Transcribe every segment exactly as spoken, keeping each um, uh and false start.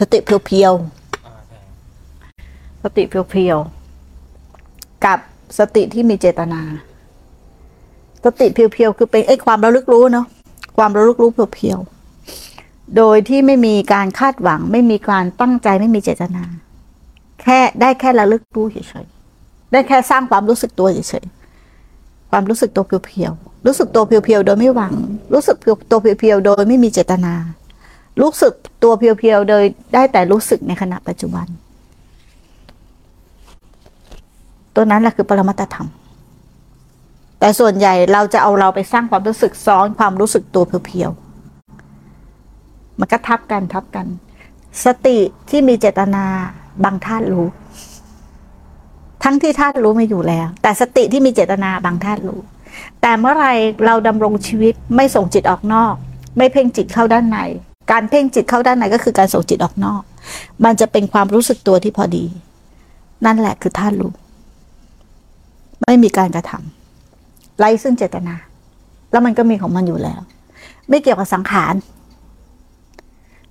สติเพียวๆสติเพียวๆกับสติที่มีเจตนาสติเพียวๆคือเป็นไอ้ความระลึกรู้เนาะความระลึกรู้เพียวๆโดยที่ไม่มีการคาดหวังไม่มีการตั้งใจไม่มีเจตนาแค่ได้แค่ระลึกรู้เฉยๆได้แค่สร้างความรู้สึกตัวเฉยๆความรู้สึกตัวเพียวๆรู้สึกตัวเพียวๆโดยไม่หวังรู้สึกตัวเพียวๆโดยไม่มีเจตนารู้สึกตัวเพียวๆโดยได้แต่รู้สึกในขณะปัจจุบันตัวนั้นแหละคือปรมัตถธรรมแต่ส่วนใหญ่เราจะเอาเราไปสร้างความรู้สึกซ้อนความรู้สึกตัวเพียวๆมันก็ทับกันทับกันสติที่มีเจตนาบางธาตุรู้ทั้งที่ธาตุรู้ไม่อยู่แล้วแต่สติที่มีเจตนาบางธาตุรู้แต่เมื่อไรเราดำรงชีวิตไม่ส่งจิตออกนอกไม่เพ่งจิตเข้าด้านในการเพ่งจิตเข้าด้านในก็คือการส่งจิตออกนอกมันจะเป็นความรู้สึกตัวที่พอดีนั่นแหละคือธาตุรู้ไม่มีการกระทำไร้ซึ่งเจตนาแล้วมันก็มีของมันอยู่แล้วไม่เกี่ยวกับสังขาร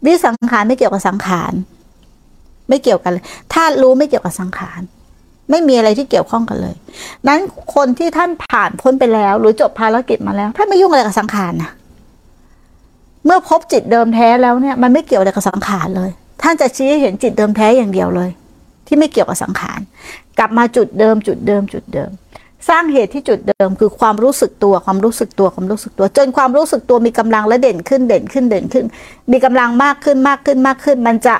วิสังขารไม่เกี่ยวกับสังขารไม่เกี่ยวกันเลยธาตุรู้ไม่เกี่ยวกับสังขารไม่มีอะไรที่เกี่ยวข้องกันเลยนั้นคนที่ท่านผ่านพ้นไปแล้วหรือจบภารกิจมาแล้วท่านไม่ยุ่งอะไรกับสังขารนะเมื่อพบจิตเดิมแท้แล้วเนี่ยมันไม่เกี่ยวอะไรกับสังขารเลยท่านจะชี้ให้เห็นจิตเดิมแท้อย่างเดียวเลยที่ไม่เกี่ยวกับสังขารกลับมาจุดเดิมจุดเดิมจุดเดิมสร้างเหตุที่จุดเดิมคือความรู้สึกตัวความรู้สึกตัวความรู้สึกตัวจนความรู้สึกตัวมีกำลังและเด่นขึ้นเด่นขึ้นเด่นขึ้นมีกำลังมากขึ้นมากขึ้นมากขึ้นมันจะ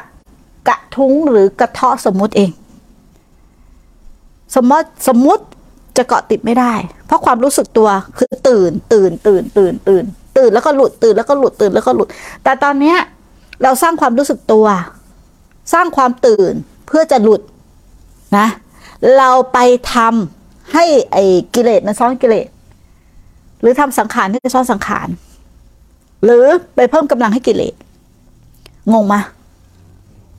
กระทุ้งหรือกระเทาะสมมุติเองสมมติสมมุติจะเกาะติดไม่ได้เพราะความรู้สึกตัวคือตื่นตื่นตื่นตื่นตื่นตื่นแล้วก็หลุดตื่นแล้วก็หลุดตื่นแล้วก็หลุดแต่ตอนนี้เราสร้างความรู้สึกตัวสร้างความตื่นเพื่อจะหลุดนะเราไปทำให้ไอ้กิเลสมันซ้อนกิเลสหรือทำสังขารให้ซ้อนสังขารหรือไปเพิ่มกำลังให้กิเลสงงมา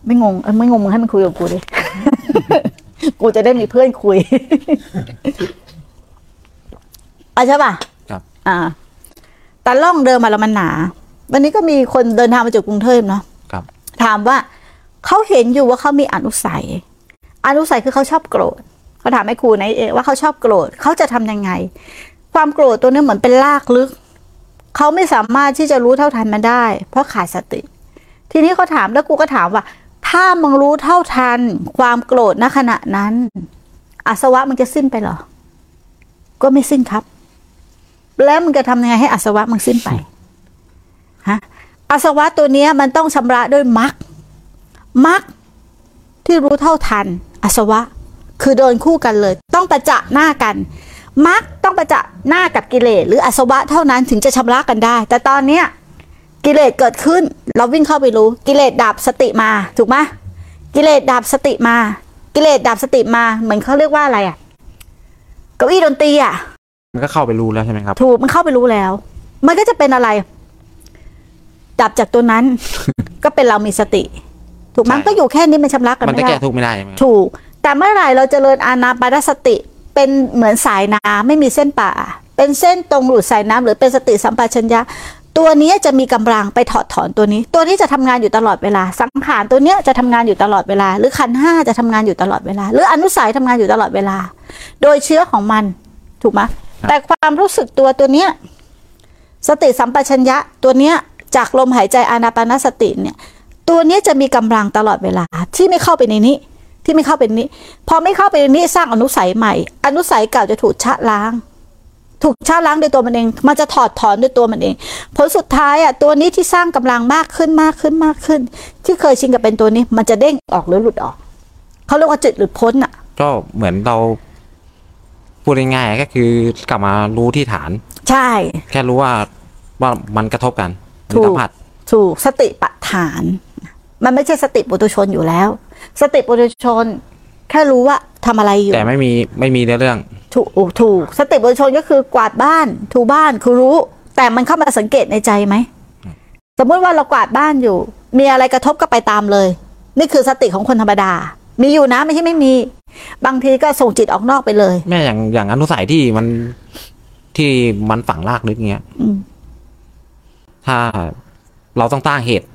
ไม่งงไม่งงมึงให้มันคุยกับกูดิ กูจะได้มีเพื่อนคุย ไปใช่ป่ะครับอ่าแต่ล่องเดิมมาแล้วมันหนาวันนี้ก็มีคนเดินทางมาจากกรุงเทพเนาะครับถามว่าเขาเห็นอยู่ว่าเขามีอนุสัยอนุสัยคือเขาชอบโกรธเขาถามไอ้ครูไหนเองว่าเขาชอบโกรธเขาจะทำยังไงความโกรธตัวนี้เหมือนเป็นลากลึกเขาไม่สามารถที่จะรู้เท่าทันมันได้เพราะขาดสติทีนี้เขาถามแล้วกูก็ถามว่าถ้ามึงรู้เท่าทันความโกรธณขณะนั้นอาสวะมันจะสิ้นไปหรอก็ไม่สิ้นครับแล้วมึงจะทำยังไงให้อาสวะมันสิ้นไปฮะอาสวะตัวนี้มันต้องชำระด้วยมรรคมรรคที่รู้เท่าทันอาสวะคือเดินคู่กันเลยต้องประจักษ์หน้ากันมรรคต้องประจักษ์หน้ากับกิเลสหรืออาสวะเท่านั้นถึงจะชำระกันได้แต่ตอนเนี้ยกิเลสเกิดขึ้นเราวิ่งเข้าไปรู้กิเลสดับสติมาถูกไหมกิเลสดับสติมากิเลสดับสติมาเหมือนเขาเรียกว่าอะไรอ่ะเก้าอี้ดนตรีอ่ะมันก็เข้าไปรู้แล้วใช่ไหมครับถูกมันเข้าไปรู้แล้วมันก็จะเป็นอะไรดับจากตัวนั้น ก็เป็นเรามีสติถูกมั้งก็อยู่แค่นี้มันชำระกันไม่ได้มันจะแก้ทุกข์ไม่ได้ถูกแต่เมื่อไหร่เราเจริญอานาปานสติเป็นเหมือนสายน้ำไม่มีเส้นป่าเป็นเส้นตรงหลุดสายน้ำหรือเป็นสติสัมปชัญญะตัวนี้จะมีกำลังไปถอดถอนตัวนี้ตัวนี้จะทำงานอยู่ตลอดเวลาสังขารตัวนี้จะทำงานอยู่ตลอดเวลาหรือขันธ์ห้าจะทำงานอยู่ตลอดเวลาหรืออนุสัยทำงานอยู่ตลอดเวลาโดยเชื้อของมันถูกไหมแต่ความรู้สึกตัวตัวนี้สติสัมปชัญญะตัวนี้จากลมหายใจอานาปานสติเนี่ยตัวนี้จะมีกำลังตลอดเวลาที่ไม่เข้าไปในนี้ที่ไม่เข้าไปนี้พอไม่เข้าไปในนี้สร้างอนุสัยใหม่อนุสัยเก่าจะถูกชะล้างถูกชะล้างโดยตัวมันเองมันจะถอดถอนด้วยตัวมันเองผลสุดท้ายอ่ะตัวนี้ที่สร้างกำลังมากขึ้นมากขึ้นมากขึ้นที่เคยชินกับเป็นตัวนี้มันจะเด้งออกหรือหลุดออกเขาเรียกว่าจิตหลุดพ้นอ่ะก็เหมือนเราพูดง่ายๆก็คือกลับมารู้ที่ฐานใช่แค่รู้ว่าว่ามันกระทบกันถูกถูกสติปัฏฐานมันไม่ใช่สติปุถุชนอยู่แล้วสติปุถุชนแค่รู้ว่าทำอะไรอยู่แต่ไม่มีไม่มีในเรื่องถูกถูกสติปุถุชนก็คือกวาดบ้านถูบ้านคือรู้แต่มันเข้ามาสังเกตในใจไหมสมมติว่าเรากวาดบ้านอยู่มีอะไรกระทบก็ไปตามเลยนี่คือสติของคนธรรมดามีอยู่นะไม่ใช่ไม่มีบางทีก็ส่งจิตออกนอกไปเลยแม่อย่างอย่างอนุสัยที่มันที่มันฝังรากลึกเงี้ยถ้าเราต้องตั้งเหตุ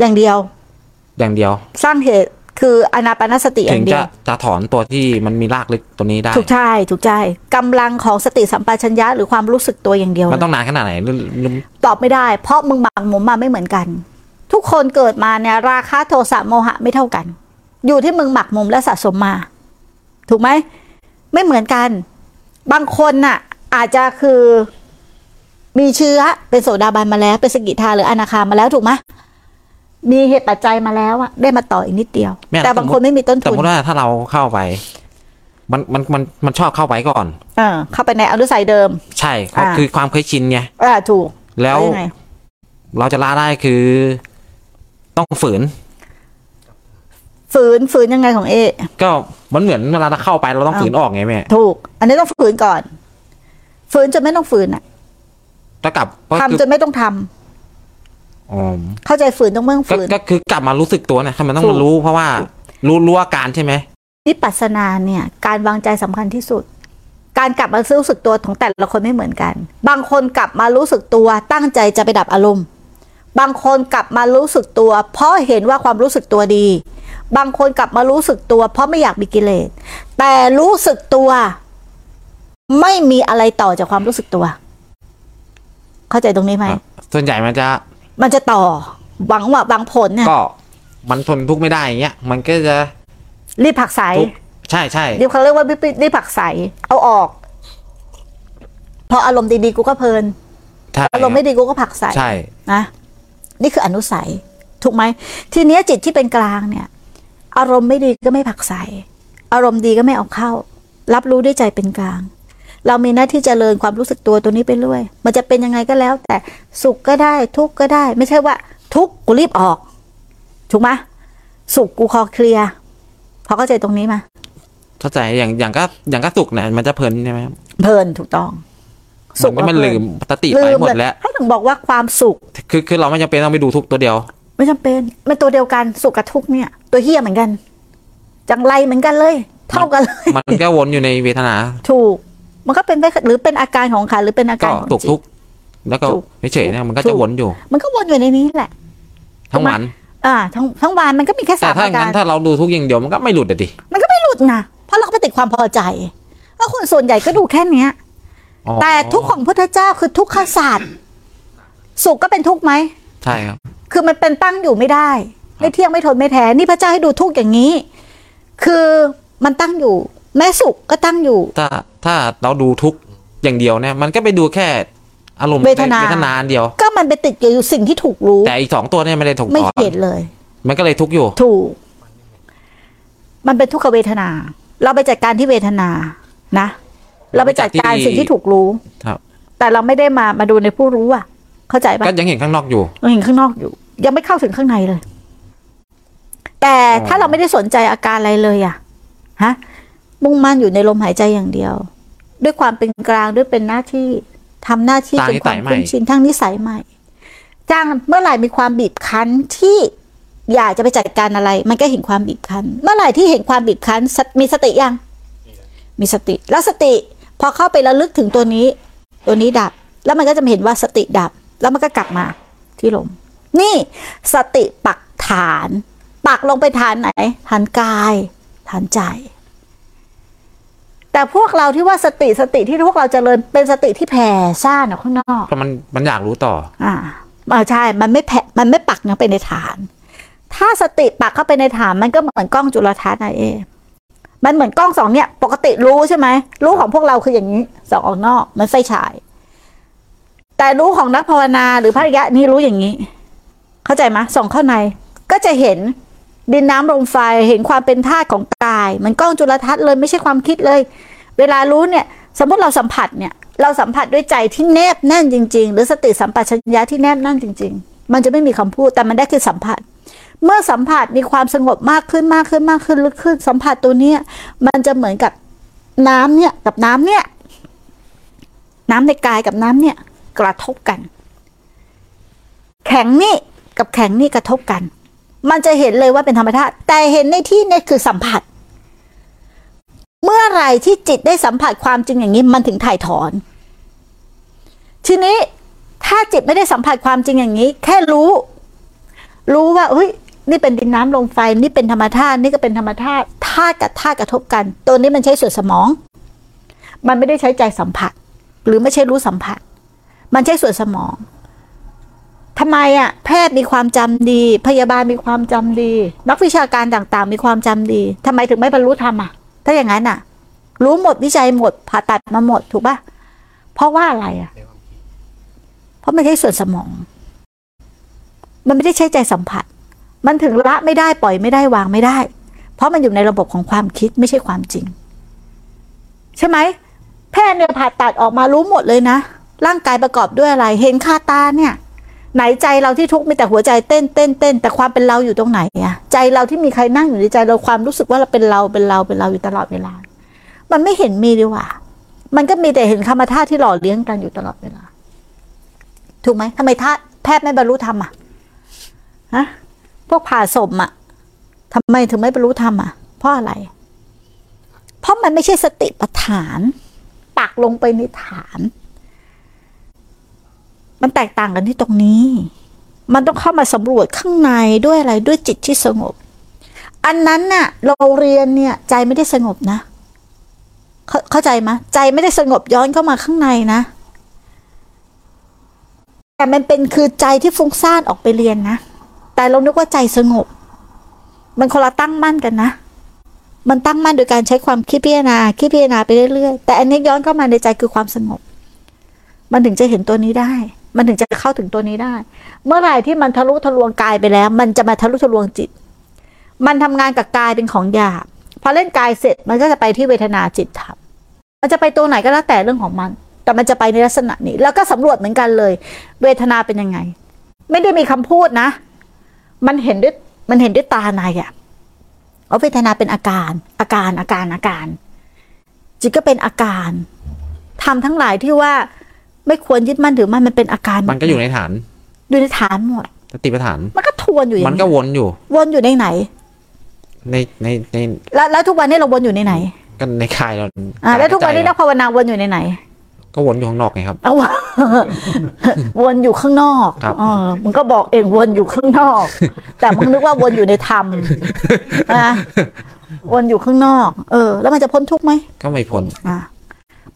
อย่างเดียว อย่างเดียวสร้างเหตุคืออานาปานสติอย่างเดียวถึงจะจะถอนตัวที่มันมีรากลึกตัวนี้ได้ถูกใช่ถูกใช่กำลังของสติสัมปชัญญะหรือความรู้สึกตัวอย่างเดียวมันต้องนานขนาดไหนตอบไม่ได้เพราะมึงบางมุมมาไม่เหมือนกันทุกคนเกิดมาเนี่ยราคะโทสะโมหะไม่เท่ากันอยู่ที่มึงหมักมุมและสะสมมาถูกไหมไม่เหมือนกันบางคนน่ะอาจจะคือมีเชื้อเป็นโสดาบันมาแล้วเป็นสกิทาหรืออนาคามาแล้วถูกไหมมีเหตุปัจจัยมาแล้วอะได้มาต่ออีกนิดเดียวแต่บางคนไม่มีต้นทุนสมมติว่าถ้าเราเข้าไปมันมันมันมันชอบเข้าไปก่อนเออเข้าไปในอนุสัยเดิมใช่คือความเคยชินไงอ่าถูกแล้วเราจะละได้คือต้องฝืนฝืนฝืนยังไงของเอก็มันเหมือนเวลาเราเข้าไปเราต้องฝืนออกไงแม่ถูกอันนี้ต้องฝืนก่อนฝืนจนไม่ต้องฝืนอะถ้ากลับทำจนไม่ต้องทำเข้าใจฝืนต้องเมื่อฝืนก็คือกลับมารู้สึกตัวนะมันต้องมารู้เพราะว่ารู้รู้อาการใช่ไหมวิปัสสนาเนี่ยการวางใจสำคัญที่สุดการกลับมารู้สึกตัวของแต่ละคนไม่เหมือนกันบางคนกลับมารู้สึกตัวตั้งใจจะไปดับอารมณ์บางคนกลับมารู้สึกตัวเพราะเห็นว่าความรู้สึกตัวดีบางคนกลับมารู้สึกตัวเพราะไม่อยากมีกิเลสแต่รู้สึกตัวไม่มีอะไรต่อจากความรู้สึกตัวเข้าใจตรงนี้ไหมส่วนใหญ่มันจะมันจะต่อหวังว่าบางผลเนี่ยก็มันทนทุกข์ไม่ได้อย่างเงี้ยมันก็จะรีบผักใสใช่ใช่เดี๋ยวเขาเรียกว่ารีบผักใสเอาออกพออารมณ์ดีๆกูก็เพลินอารมณ์ไม่ดีกูก็ผักใสใช่นะนี่คืออนุสัยถูกไหมทีเนี้ยจิตที่เป็นกลางเนี่ยอารมณ์ไม่ดีก็ไม่ผักใสอารมณ์ดีก็ไม่เอาเข้ารับรู้ด้วยใจเป็นกลางเรามีหน้าที่เจริญความรู้สึกตัวตัวนี้ไปเรื่อยมันจะเป็นยังไงก็แล้วแต่สุขก็ได้ทุกข์ก็ได้ไม่ใช่ว่าทุกข์กูรีบออกถูกไหมสุขกูคอเคลียร์พอเข้าใจตรงนี้มาเข้าใจอย่างอย่างก็อย่างก็สุขเนี่ยมันจะเพลินใช่ไหมเพลินถูกต้องสุขมันลืมสติไปหมดแล้วให้ถึงบอกว่าความสุขคือคือเราไม่จำเป็นต้องไปดูทุกข์ตัวเดียวไม่จำเป็นมันตัวเดียวกันสุขกับทุกข์เนี่ยตัวเหี้ยเหมือนกันจังไรเหมือนกันเลยเท่ากันเลยมันก็วนอยู่ในเวทนาถูกมันก็เป็นได้หรือเป็นอาการของขันหรือเป็นอาการของจิตทุกข์แล้วก็ไม่เฉยนะมันก็จะวนอยู่มันก็วนอยู่ในนี้แหละทั้งวันอ่าทั้งทั้งวันมันก็มีแค่สามอาการแต่ถ้างั้นถ้าเราดูทุกอย่างเดียวมันก็ไม่หลุดอ่ะดิมันก็ไม่หลุดนะเพราะเราไปติดความพอใจแล้วคนส่วนใหญ่ก็ดูแค่เนี้ยแต่ทุกของพุทธเจ้าคือทุกขศาสตร์สุขก็เป็นทุกข์ไหมใช่ครับคือมันเป็นตั้งอยู่ไม่ได้ไม่เที่ยงไม่ทนไม่แท้นี่พระเจ้าให้ดูทุกข์อย่างนี้คือมันตั้งอยู่แม้สุขก็ตั้งอยู่ถ้าถ้าเราดูทุกข์อย่างเดียวเนี่ยมันก็ไปดูแค่อารมณ์เวทนาเวทนาเดียวก็มันไปติดอยู่สิ่งที่ถูกรู้แต่อีกสองตัวเนี่ยไม่ได้ถูกไม่เห็นเลยมันก็เลยทุกข์อยู่ถูกมันเป็นทุกขเวทนาเราไปจัดการที่เวทนานะเราไปจัดการสิ่งที่ถูกรู้ครับแต่เราไม่ได้มามาดูในผู้รู้อ่ะเข้าใจป่ะก็ยังเห็นข้างนอกอยู่ยังเห็นข้างนอกอยู่ยังไม่เข้าถึงข้างในเลยแต่ถ้าเราไม่ได้สนใจอาการอะไรเลยอ่ะฮะมุ่งมั่นอยู่ในลมหายใจอย่างเดียวด้วยความเป็นกลางด้วยเป็นหน้าที่ทำหน้าที่เป็นความคุ้นชินทั้งนิสัยใหม่จ้างเมื่อไหร่มีความบีบคั้นที่อยากจะไปจัดการอะไรมันก็เห็นความบีบคั้นเมื่อไหร่ที่เห็นความบีบคั้นมีสติยังมีสติแล้วสติพอเข้าไประลึกถึงตัวนี้ตัวนี้ดับแล้วมันก็จะเห็นว่าสติดับแล้วมันก็กลับมาที่ลมนี่สติปักฐานปักลงไปฐานไหนฐานกายฐานใจแต่พวกเราที่ว่าสติสติที่พวกเราเจริญเป็นสติที่แผ่ซ่านออกข้างนอกมันมันอยากรู้ต่ออ่าใช่มันไม่แผ่มันไม่ปักยังไปในฐานถ้าสติปักเข้าไปในฐานมันก็เหมือนกล้องจุลทรรศน์นะเอมันเหมือนกล้องสองเนี่ยปกติรู้ใช่ไหมรู้ของพวกเราคืออย่างนี้สองออกนอกมันไฟฉายแต่รู้ของนักภาวนาหรือพระอริยะนี่รู้อย่างนี้เข้าใจไหมส่องเข้าในก็จะเห็นดินน้ำลมไฟเห็นความเป็นธาตุของกายมันกล้องจุลทรรศน์เลยไม่ใช่ความคิดเลยเวลารู้เนี่ยสมมติเราสัมผัสเนี่ยเราสัมผัสด้วยใจที่แนบแน่นจริงๆหรือสติสัมปชัญญะที่แนบแน่นจริงๆมันจะไม่มีคำพูดแต่มันได้คือสัมผัสเมื่อสัมผัสมีความสงบมากขึ้นมากขึ้นมากขึ้นลึกขึ้นสัมผัสตัวเนี้ยมันจะเหมือนกับน้ำเนี่ยกับน้ำเนี่ยน้ำในกายกับน้ำเนี่ยกระทบกันแข็งนี่กับแข็งนี่กระทบกันมันจะเห็นเลยว่าเป็นธรรมชาติแต่เห็นในที่นี่คือสัมผัสเมื่อไหร่ที่จิตได้สัมผัสความจริงอย่างนี้มันถึงถ่ายถอนทีนี้ถ้าจิตไม่ได้สัมผัสความจริงอย่างนี้แค่รู้รู้ว่าเฮ้ย นี่เป็นดินน้ำลมไฟนี่เป็นธรรมธาตุนี่ก็เป็นธรรมธาตุธาตุกับธาตุกระทบกันตัวนี้มันใช้ส่วนสมองมันไม่ได้ใช้ใจสัมผัสหรือไม่ใช่รู้สัมผัสมันใช้ส่วนสมองทำไมอ่ะแพทย์มีความจำดีพยาบาลมีความจำดีนักวิชาการต่างๆมีความจำดีทำไมถึงไม่บรรลุธรรมอ่ะถ้าอย่างนั้นอ่ะรู้หมดวิจัยหมดผ่าตัดมาหมดถูกป่ะเพราะว่าอะไรอ่ะเพราะไม่ใช่ส่วนสมองมันไม่ได้ใช้ใจสัมผัสมันถึงละไม่ได้ปล่อยไม่ได้วางไม่ได้เพราะมันอยู่ในระบบของความคิดไม่ใช่ความจริงใช่ไหมแพทย์เนี่ยผ่าตัดออกมารู้หมดเลยนะร่างกายประกอบด้วยอะไรเห็นคาตาเนี่ยไหนใจเราที่ทุกข์มีแต่หัวใจเต้นเต้นเต้นแต่ความเป็นเราอยู่ตรงไหนอะใจเราที่มีใครนั่งอยู่ในใจเราความรู้สึกว่าเราเป็นเราเป็นเราเป็นเราอยู่ตลอดเวลามันไม่เห็นมีดีกว่ามันก็มีแต่เห็นธรรมธาตุที่หล่อเลี้ยงกันอยู่ตลอดเวลาถูกไหมทำไมธาตุแพทย์ไม่บรรลุธรรมอะฮะพวกผ่าศพอะทำไมถึงไม่บรรลุธรรมอะเพราะอะไรเพราะมันไม่ใช่สติปัฏฐานปักลงไปในฐานมันแตกต่างกันที่ตรงนี้มันต้องเข้ามาสำรวจข้างในด้วยอะไรด้วยจิตที่สงบอันนั้นน่ะเราเรียนเนี่ยใจไม่ได้สงบนะเข้าใจไหมใจไม่ได้สงบย้อนเข้ามาข้างในนะแต่มันเป็นคือใจที่ฟุ้งซ่านออกไปเรียนนะแต่เรานึกว่าใจสงบมันคนละตั้งมั่นกันนะมันตั้งมั่นโดยการใช้ความคิดพิจารณาคิดพิจารณาไปเรื่อยๆแต่อันนี้ย้อนเข้ามาในใจคือความสงบมันถึงจะเห็นตัวนี้ได้มันถึงจะเข้าถึงตัวนี้ได้เมื่อไหร่ที่มันทะลุทะลวงกายไปแล้วมันจะมาทะลุทะลวงจิตมันทำงานกับกายเป็นของหยาบพอเล่นกายเสร็จมันก็จะไปที่เวทนาจิตธรรมมันจะไปตัวไหนก็แล้วแต่เรื่องของมันแต่มันจะไปในลักษณะนี้แล้วก็สำรวจเหมือนกันเลยเวทนาเป็นยังไงไม่ได้มีคำพูดนะมันเห็นด้วยมันเห็นด้วยตาในอะเอาเวทนาเป็นอาการอาการอาการอาการจิตก็เป็นอาการธรรมทั้งหลายที่ว่าไม่ควรยึดมั่นถือมั่นมันเป็นอาการมันก็อยู่ในฐานอยู่ในฐานหมดสติปัฏฐานมันก็ทวนอยู่มันก็วนอยู่วนอยู่ในไหนในในในแล้วแล้วทุกวันนี้เราวนอยู่ในไหนกันในกายเราอ่าแล้วทุกวันนี้นักภาวนาวนอยู่ในไหนก็วนอยู่ข้างนอกไงครับเอาวนอยู่ข้างนอกอ๋อมันก็บอกเองวนอยู่ข้างนอกแต่มันนึกว่าวนอยู่ในธรรมนะวนอยู่ข้างนอกเออแล้วมันจะพ้นทุกข์ไหมก็ไม่พ้นอ่า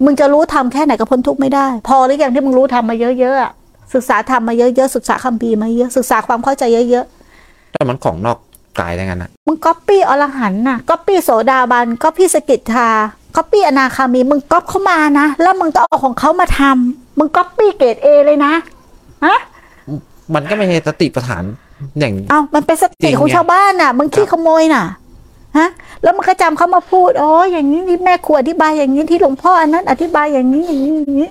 มึงจะรู้ธรรมแค่ไหนก็พ้นทุกข์ไม่ได้พอหรือยังที่มึงรู้ธรรมมาเยอะๆศึกษาธรรมมาเยอะๆศึกษาคัมภีร์มาเยอะศึกษาความเข้าใจเยอะๆแต่มันของนอกกายได้งั้นนะมึงก๊อปปี้อรหันต์น่ะก๊อปปี้โสดาบันก๊อปปี้สกิทาก๊อปปี้อนาคามีมึงก๊อปเข้ามานะแล้วมึงก็เอาของเขามาทำมึงก๊อปปี้เกรด เอ เลยนะฮะมันก็ไม่ใช่สติปัฏฐานอย่างเอ้ามันเป็นสติของชาวบ้านน่ะมึงขี้ขโมยน่ะฮะแล้วมันก็จำเขามาพูดอ๋ออย่างนี้ที่แม่ครูอธิบายอย่างนี้ที่หลวงพ่ออันนั้นอธิบายอย่างนี้อย่างนี้อย่างนี้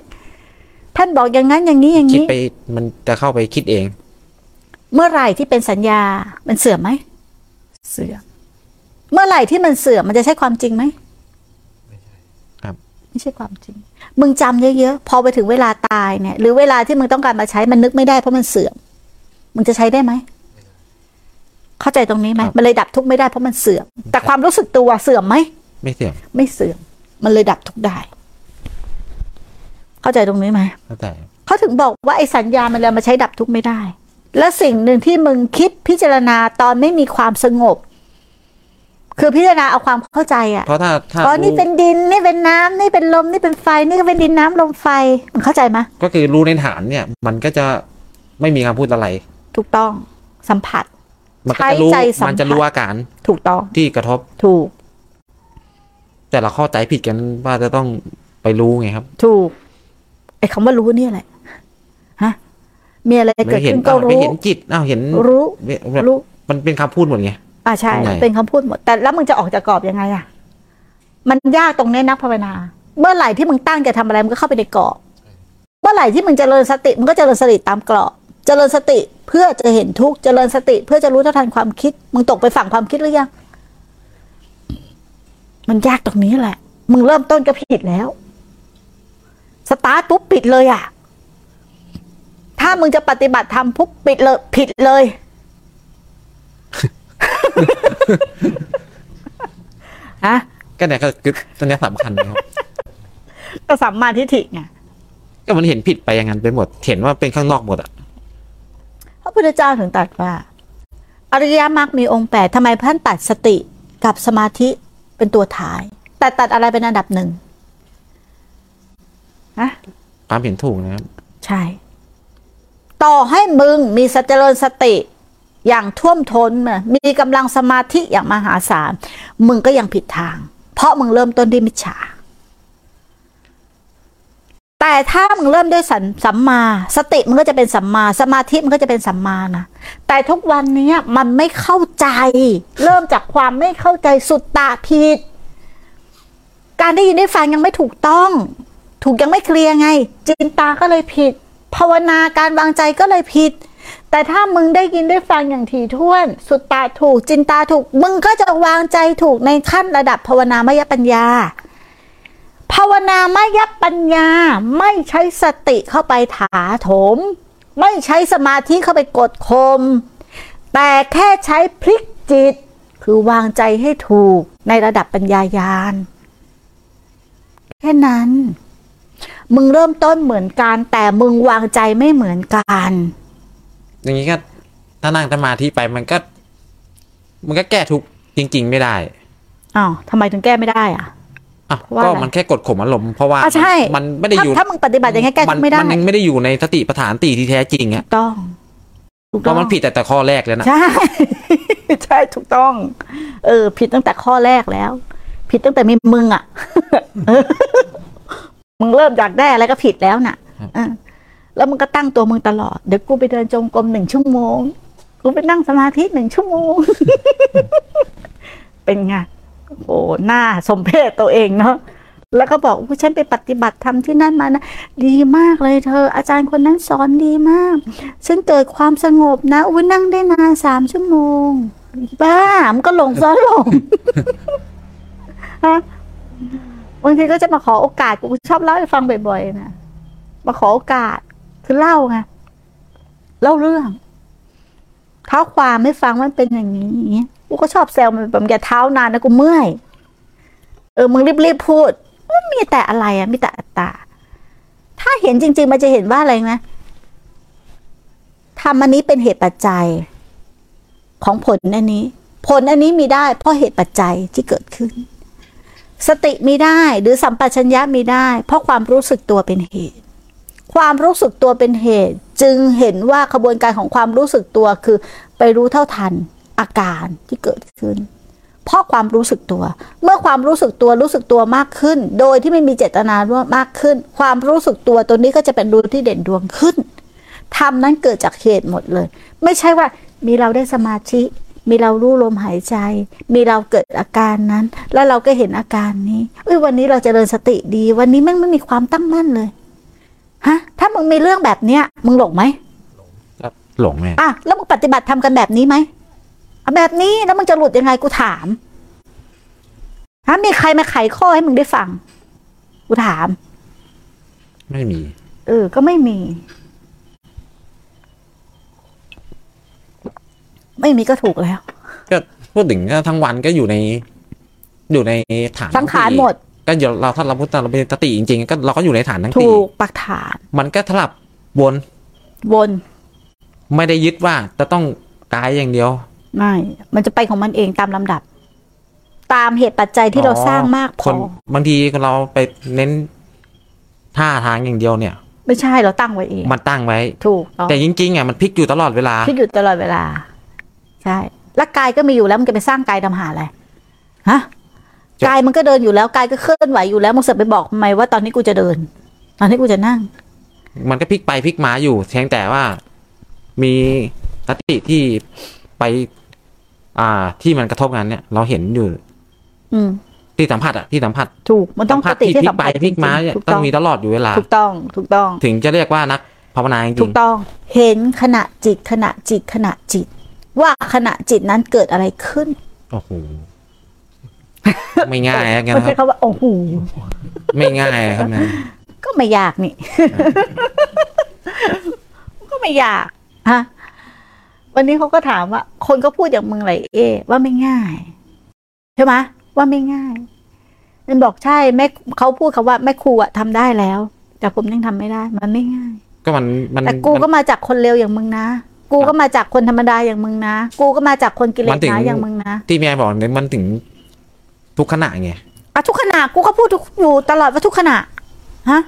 ท่านบอกอย่างนั้นอย่างนี้อย่างนี้คิดไปมันจะเข้าไปคิดเองเมื่อไหร่ที่เป็นสัญญามันเสื่อมไหมเสื่อมเมื่อไหร่ที่มันเสื่อมมันจะใช่ความจริงไหมไม่ใช่ครับไม่ใช่ความจริงมึงจำเยอะๆพอไปถึงเวลาตายเนี่ยหรือเวลาที่มึงต้องการมาใช้มันนึกไม่ได้เพราะมันเสื่อมมึงจะใช้ได้ไหมเข้าใจตรงนี้ไหมมันเลยดับทุกข์ไม่ได้เพราะมันเสื่อมแต่ความรู้สึกตัวเสื่อมไหมไม่เสื่อมไม่เสื่อมมันเลยดับทุกข์ได้เข้าใจตรงนี้ไหมเข้าใจเขาถึงบอกว่าไอ้สัญญามันเลยมาใช้ดับทุกข์ไม่ได้และสิ่งหนึ่งที่มึงคิดพิจารณาตอนไม่มีความสงบคือพิจารณาเอาความเข้าใจอ่ะเพราะถ้าถ้าอ๋อนี่เป็นดินนี่เป็นน้ำนี่เป็นลมนี่เป็นไฟนี่ก็เป็นดินน้ำลมไฟมันเข้าใจไหมก็คือรู้ในฐานเนี่ยมันก็จะไม่มีคำพูดอะไรถูกต้องสัมผัสมันจะรู้มันจะรู้อาการถูกต้องที่กระทบถูกแต่เราเข้าใจผิดกันว่าจะต้องไปรู้ไงครับถูกไอ้คำว่ารู้นี่อะไรฮะมีอะไรเกิดขึ้นก็รู้เห็นจิตอ้าวเห็นรู้รู้มันเป็นคำพูดหมดไงอ่าใช่เป็นคำพูดหมดแต่แล้วมึงจะออกจากกรอบยังไงอ่ะมันยากตรงนี้นักภาวนาเมื่อไหร่ที่มึงตั้งจะทำอะไรมึงก็เข้าไปในกรอบเมื่อไหร่ที่มึงเจริญสติมึงก็เจริญสติตามกรอบเจริญสติเพื่อจะเห็นทุกข์เจริญสติเพื่อจะรู้เท่าทันความคิดมึงตกไปฝั่งความคิดหรือยังมันยากตรงนี้แหละมึงเริ่มต้นก็ผิดแล้วสตาร์ทปุ๊บปิดเลยอ่ะถ้ามึงจะปฏิบัติธรรมปุ๊บปิดเลยผิดเลย อ่ะก็เนี่ยก็คือตรงนี้สำคัญนะครับก็สัมมาทิฏฐิไงก็มันเห็นผิดไปอย่างนั้นไปหมดเห็นว่าเป็นข้างนอกหมดอ่ะพระพุทธเจ้าถึงตรัสว่า อริยมรรคมีองค์แปดทำไมท่านตัดสติกับสมาธิเป็นตัวท้ายแต่ตัดอะไรเป็นอันดับหนึ่งฮะความเห็นถูกนะครับใช่ต่อให้มึงมีสติเจริญสติอย่างท่วมท้นมีกำลังสมาธิอย่างมหาศาลมึงก็ยังผิดทางเพราะมึงเริ่มต้นด้วยมิจฉาแต่ถ้ามึงเริ่มด้วยสัมมาสติมันก็จะเป็นสัมมาสมาธิมันก็จะเป็นสัมมานะแต่ทุกวันนี้มันไม่เข้าใจเริ่มจากความไม่เข้าใจสุตตะผิดการได้ยินได้ฟังยังไม่ถูกต้องถูกยังไม่เคลียร์ไงจินตาก็เลยผิดภาวนาการวางใจก็เลยผิดแต่ถ้ามึงได้ยินได้ฟังอย่างถี่ถ้วนสุตตะถูกจินตาถูกมึงก็จะวางใจถูกในขั้นระดับภาวนามยปัญญาภาวนามยปัญญาไม่ใช้สติเข้าไปถาโถมไม่ใช้สมาธิเข้าไปกดข่มแต่แค่ใช้พลิกจิตคือวางใจให้ถูกในระดับปัญญาญาณแค่นั้นมึงเริ่มต้นเหมือนกันแต่มึงวางใจไม่เหมือนกันอย่างนี้ก็ถ้านั่งสมาธิไปมันก็มันก็แก้ทุกข์จริงๆไม่ได้อ้าวทำไมถึงแก้ไม่ได้อ่ะก็มันแค่กดข่มอารมณ์เพราะว่ามันไม่ได้อยู่ถ้ามึงปฏิบัติอย่างนี้แก้ทุกข์ไม่ได้มันไม่ได้อยู่ในสติปัฏฐานสี่ที่แท้จริงอ่ะต้องเพราะมันผิดแต่แต่ข้อแรกแล้วนะใช่ใช่ถูกต้องเออผิดตั้งแต่ข้อแรกแล้วผิดตั้งแต่มีมึงอ่ะมึงเริ่มจากได้อะไรก็ผิดแล้วน่ะแล้วมึงก็ตั้งตัวมึงตลอดเดี๋ยวกูไปเดินจงกรมหนึ่งชั่วโมงกูไปนั่งสมาธิหนึ่งชั่วโมง เป็นไงโอ้หน้าสมเพชตัวเองเนาะแล้วก็บอกว่าฉันไปปฏิบัติธรรมที่นั่นมานะดีมากเลยเธออาจารย์คนนั้นสอนดีมากฉันเกิดความสงบนะอุ้ยนั่งได้นานสามชั่วโมงบ้ามันก็หลงซ้อนหลง ฮะบางทีก็จะมาขอโอกาสกูชอบเล่าให้ฟังบ่อยๆนะมาขอโอกาสคือเล่าไงเล่าเรื่องเท้าความไม่ฟังมันเป็นอย่างนี้กูก็ชอบแซวมันแบบอย่าเท้านานนะกูเมื่อยเออมึงรีบๆพูดมันมีแต่อะไรอ่ะมีแต่อัตตาถ้าเห็นจริงๆมันจะเห็นว่าอะไรนะทำอันนี้เป็นเหตุปัจจัยของผลอันนี้ผลอันนี้มีได้เพราะเหตุปัจจัยที่เกิดขึ้นสติมีได้หรือสัมปชัญญะมีได้เพราะความรู้สึกตัวเป็นเหตุความรู้สึกตัวเป็นเหตุจึงเห็นว่าขบวนการของความรู้สึกตัวคือไปรู้เท่าทันอาการที่เกิดขึ้นเพราะความรู้สึกตัวเมื่อความรู้สึกตัวรู้สึกตัวมากขึ้นโดยที่ไม่มีเจตนาร่วมมากขึ้นความรู้สึกตัวตัวนี้ก็จะเป็นรู้ที่เด่นดวงขึ้นธรรมนั้นเกิดจากเหตุหมดเลยไม่ใช่ว่ามีเราได้สมาธิมีเรารู้ลมหายใจมีเราเกิดอาการนั้นแล้วเราก็เห็นอาการนี้เอ้ยวันนี้เราเจริญสติดีวันนี้แม่งไม่มีความตั้งมั่นเลยฮะถ้ามึงมีเรื่องแบบเนี้ยมึงหลงไหมหลงแม่อ่ะแล้วมึงปฏิบัติทำกันแบบนี้ไหมแบบนี้แล้วมึงจะหลุดยังไงกูถามฮะมีใครมาไขข้อให้มึงได้ฟังกูถามไม่มีเออก็ไม่มีไม่มีก็ถูกแล้วก็พูดถึงทั้งวันก็อยู่ในอยู่ในฐานสังขารหมดก็เราถ้าเราพูดตามเราเป็นสติจริงๆก็เราก็อยู่ในฐานทั้งสี่ถูกปักฐานมันก็สลับวนวนไม่ได้ยึดว่าจะต้องกายอย่างเดียวไม่มันจะไปของมันเองตามลำดับตามเหตุปัจจัยที่เราสร้างมากพอบางทีเราไปเน้นท่าทางอย่างเดียวเนี่ยไม่ใช่เราตั้งไว้เองมันตั้งไว้ถูกแต่จริงๆอ่ะมันพลิกอยู่ตลอดเวลาพลิกอยู่ตลอดเวลาใช่แล้วกายก็มีอยู่แล้วมันจะไปสร้างกายทำหาอะไรฮะกายมันก็เดินอยู่แล้วกายก็เคลื่อนไหวอยู่แล้วมึงเสร็จไปบอกทำไมว่าตอนนี้กูจะเดินตอนนี้กูจะนั่งมันก็พลิกไปพลิกมาอยู่เพียงแต่ว่ามีสติที่ไปอ่าที่มันกระทบกันเนี่ยเราเห็นอยู่อืมที่สัมผัสอ่ะที่สัมผัสถูกมันต้องสติที่สัมผัสพลิกไปพลิกมาต้องมีตลอดอยู่เวลาถูกต้องถูกต้องถึงจะเรียกว่านักภาวนาจริงถูกต้องเห็นขณะจิตขณะจิตขณะจิตว่าขณะจิตนั้นเกิดอะไรขึ้นโอ้โหไม่ง่ายครับไม่ใช่คำว่าโอ้โหไม่ง่ายครับนะก็ไม่ยากนี่ก็ไม่ยากฮะวันนี้เขาก็ถามว่าคนก็พูดอย่างมึงไรเอว่าไม่ง่ายใช่ไหมว่าไม่ง่ายมันบอกใช่แม่เขาพูดคำว่าแม่ครูอะทำได้แล้วแต่ผมยังทำไม่ได้มันไม่ง่ายก็มันมันแต่กูก็มาจากคนเร็วอย่างมึงนะ กูก็มาจากคนธรรมดาอย่างมึงนะกูก็มาจากคนกิเลสนะอย่างมึงนะที่แม่บอกเนี่ยมันถึงทุกขณะไงอ่ะทุกขณะกูก็พูดอยู่ตลอดว่าทุกขณะฮะ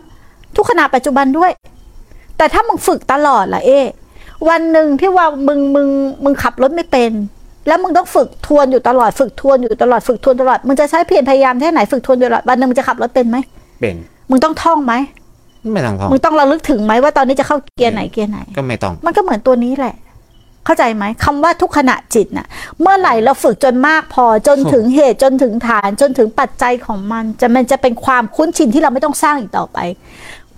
ทุกขณะปัจจุบันด้วยแต่ถ้ามึงฝึกตลอดล่ะเอ๊วันหนึ่งที่ว่ามึงมึงมึงขับรถไม่เป็นแล้วมึงต้องฝึกทวนอยู่ตลอดฝึกทวนอยู่ตลอดฝึกทวนตลอดมึงจะใช้เพียรพยายามแค่ไหนฝึกทวนอยู่ตลอดวันหนึ่งมึงจะขับรถเป็นไหมเป็นมึงต้องท่องไหมไม่ต้องท่องมึงต้องระลึกถึงไหมว่าตอนนี้จะเข้าเกียร์ไหนเกียร์ไหนก็ไม่ต้องมันก็เหมือนตัวนี้แหละเข้าใจไหมคำว่าทุกขณะจิตน่ะเมื่อไหร่เราฝึกจนมากพอจนถึงเหตุจนถึงฐานจนถึงปัจจัยของมันจะมันจะเป็นความคุ้นชินที่เราไม่ต้องสร้างอีกต่อไป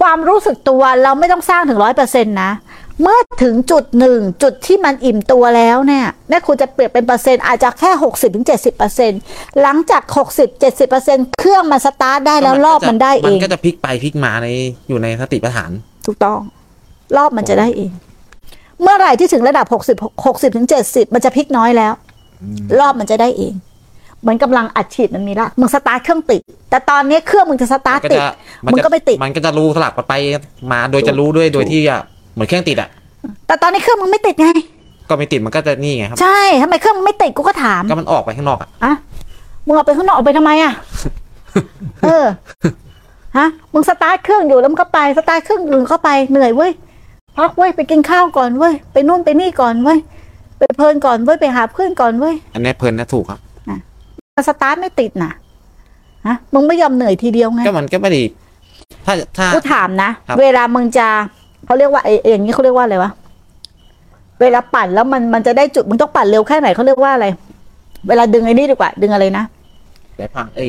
ความรู้สึกตัวเราไม่ต้องสร้างถึง ร้อยเปอร์เซ็นต์ นะเมื่อถึงจุดหนึ่งจุดที่มันอิ่มตัวแล้วเนี่ยแม่ครูจะเปรียบเป็นเปอร์เซ็นต์อาจจะแค่ หกสิบถึงเจ็ดสิบเปอร์เซ็นต์ หลังจาก หกสิบถึงเจ็ดสิบเปอร์เซ็นต์ เครื่องมันสตาร์ทได้แล้วรอบมันได้เองมันก็จะพลิกไปพลิกมาในอยู่ในสติปัฏฐานถูกต้องรอบมันจะได้เองเมื่อไหร่ที่ถึงระดับหกสิบถึงเจ็ดสิบมันจะพลิกน้อยแล้วรอบมันจะได้เองเหมือนกำลังอัดฉีดมันมีละมึงสตาร์ทเครื่องติดแต่ตอนนี้เครื่องมึงจะสตาร์ทติดมึงก็ไม่ติดมันก็จะรู้สลับกันไปมาโดยจะรู้ด้วยโดยที่เหมือนเครื่องติดอะแต่ตอนนี้เครื่องมึงไม่ติดไงก็ไม่ติดมันก็จะนี่ไงครับใช่ทำไมเครื่องมึงไม่ติดกูก็ถามก็มันออกไปข้างนอกอะอ่ะมึงออกไปข้างนอกออกไปทำไมอะเออฮะมึงสตาร์ทเครื่องอยู่แล้วมึงก็ไปสตาร์ทเครื่องอื่นก็ไปเหนื่อยเว้ยพักเว้ยไปกินข้าวก่อนเว้ยไปนู่นไปนี่ก่อนเว้ยไปเพลินก่อนเว้ยไปหาเพื่อนก่อนเว้ยอันนี้เพลินนะถูกครับนะสตาร์ทไม่ติดนะฮะมึงไม่ยอมเหนื่อยทีเดียวไงก็มันก็ไม่ดีถ้าถ้ากูถามนะเวลามึงจะเขาเรียกว่าไอ้อย่างนี้เขาเรียกว่าอะไรวะเวลาปั่นแล้วมันมันจะได้จุดมึงต้องปั่นเร็วแค่ไหนเขาเรียกว่าอะไรเวลาดึงไอ้นี่ดีกว่าดึงอะไรนะไอ้พังไอ้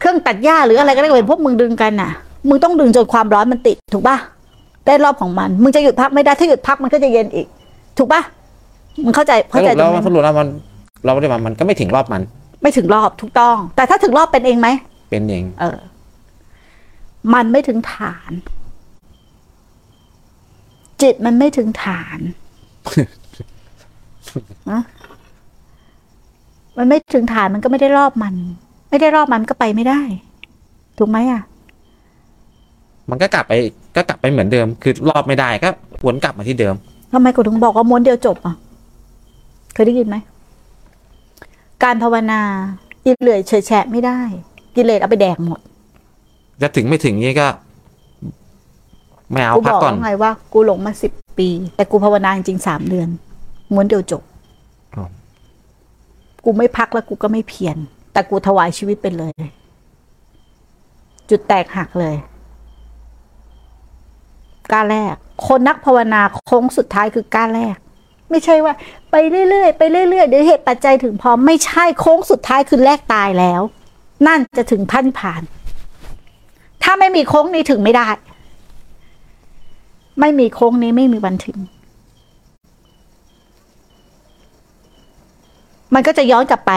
เครื่องตัดหญ้าหรืออะไรก็ได้เป็นพวกมึงดึงกันน่ะมึงต้องดึงจนความร้อนมันติดถูกป่ะได้รอบของมันมึงจะหยุดพักไม่ได้ถ้าหยุดพักมันก็จะเย็นอีกถูกป่ะมึงเข้าใจเข้าใจแล้วสรุปแล้วมันเราไม่ได้มันก็ไม่ถึงรอบมันไม่ถึงรอบถูกต้องแต่ถ้าถึงรอบเป็นเองไหมเป็นเองเออมันไม่ถึงฐานจิตมันไม่ถึงฐานนะมันไม่ถึงฐานมันก็ไม่ได้รอบมันไม่ได้รอบมันก็ไปไม่ได้ถูกไหมอ่ะมันก็กลับไปก็กลับไปเหมือนเดิมคือรอบไม่ได้ก็วนกลับมาที่เดิมทำไมกูถึงบอกว่าม้วนเดียวจบอ่ะเคยได้ยินไหมการภาวนากิเลสเฉยแฉะไม่ได้กิเลสเอาไปแดกหมดจะถึงไม่ถึงนี่ก็ไม่เอาพักก่อนกูบอกไงว่ากูหลงมาสิบปีแต่กูภาวนาจริงๆสามเดือนม้วนเดียวจบกูไม่พักแล้วกูก็ไม่เพียรแต่กูถวายชีวิตไปเลยจุดแตกหักเลยก้าแรกคนนักภาวนาโค้งสุดท้ายคือก้าแรกไม่ใช่ว่าไปเรื่อยๆไปเรื่อยๆเดี๋ยวเหตุปัจจัยถึงพร้อมไม่ใช่โค้งสุดท้ายคือแรกตายแล้วนั่นจะถึงพันผ่านถ้าไม่มีโค้งนี้ถึงไม่ได้ไม่มีโค้งนี้ไม่มีวันถึงมันก็จะย้อนกลับไป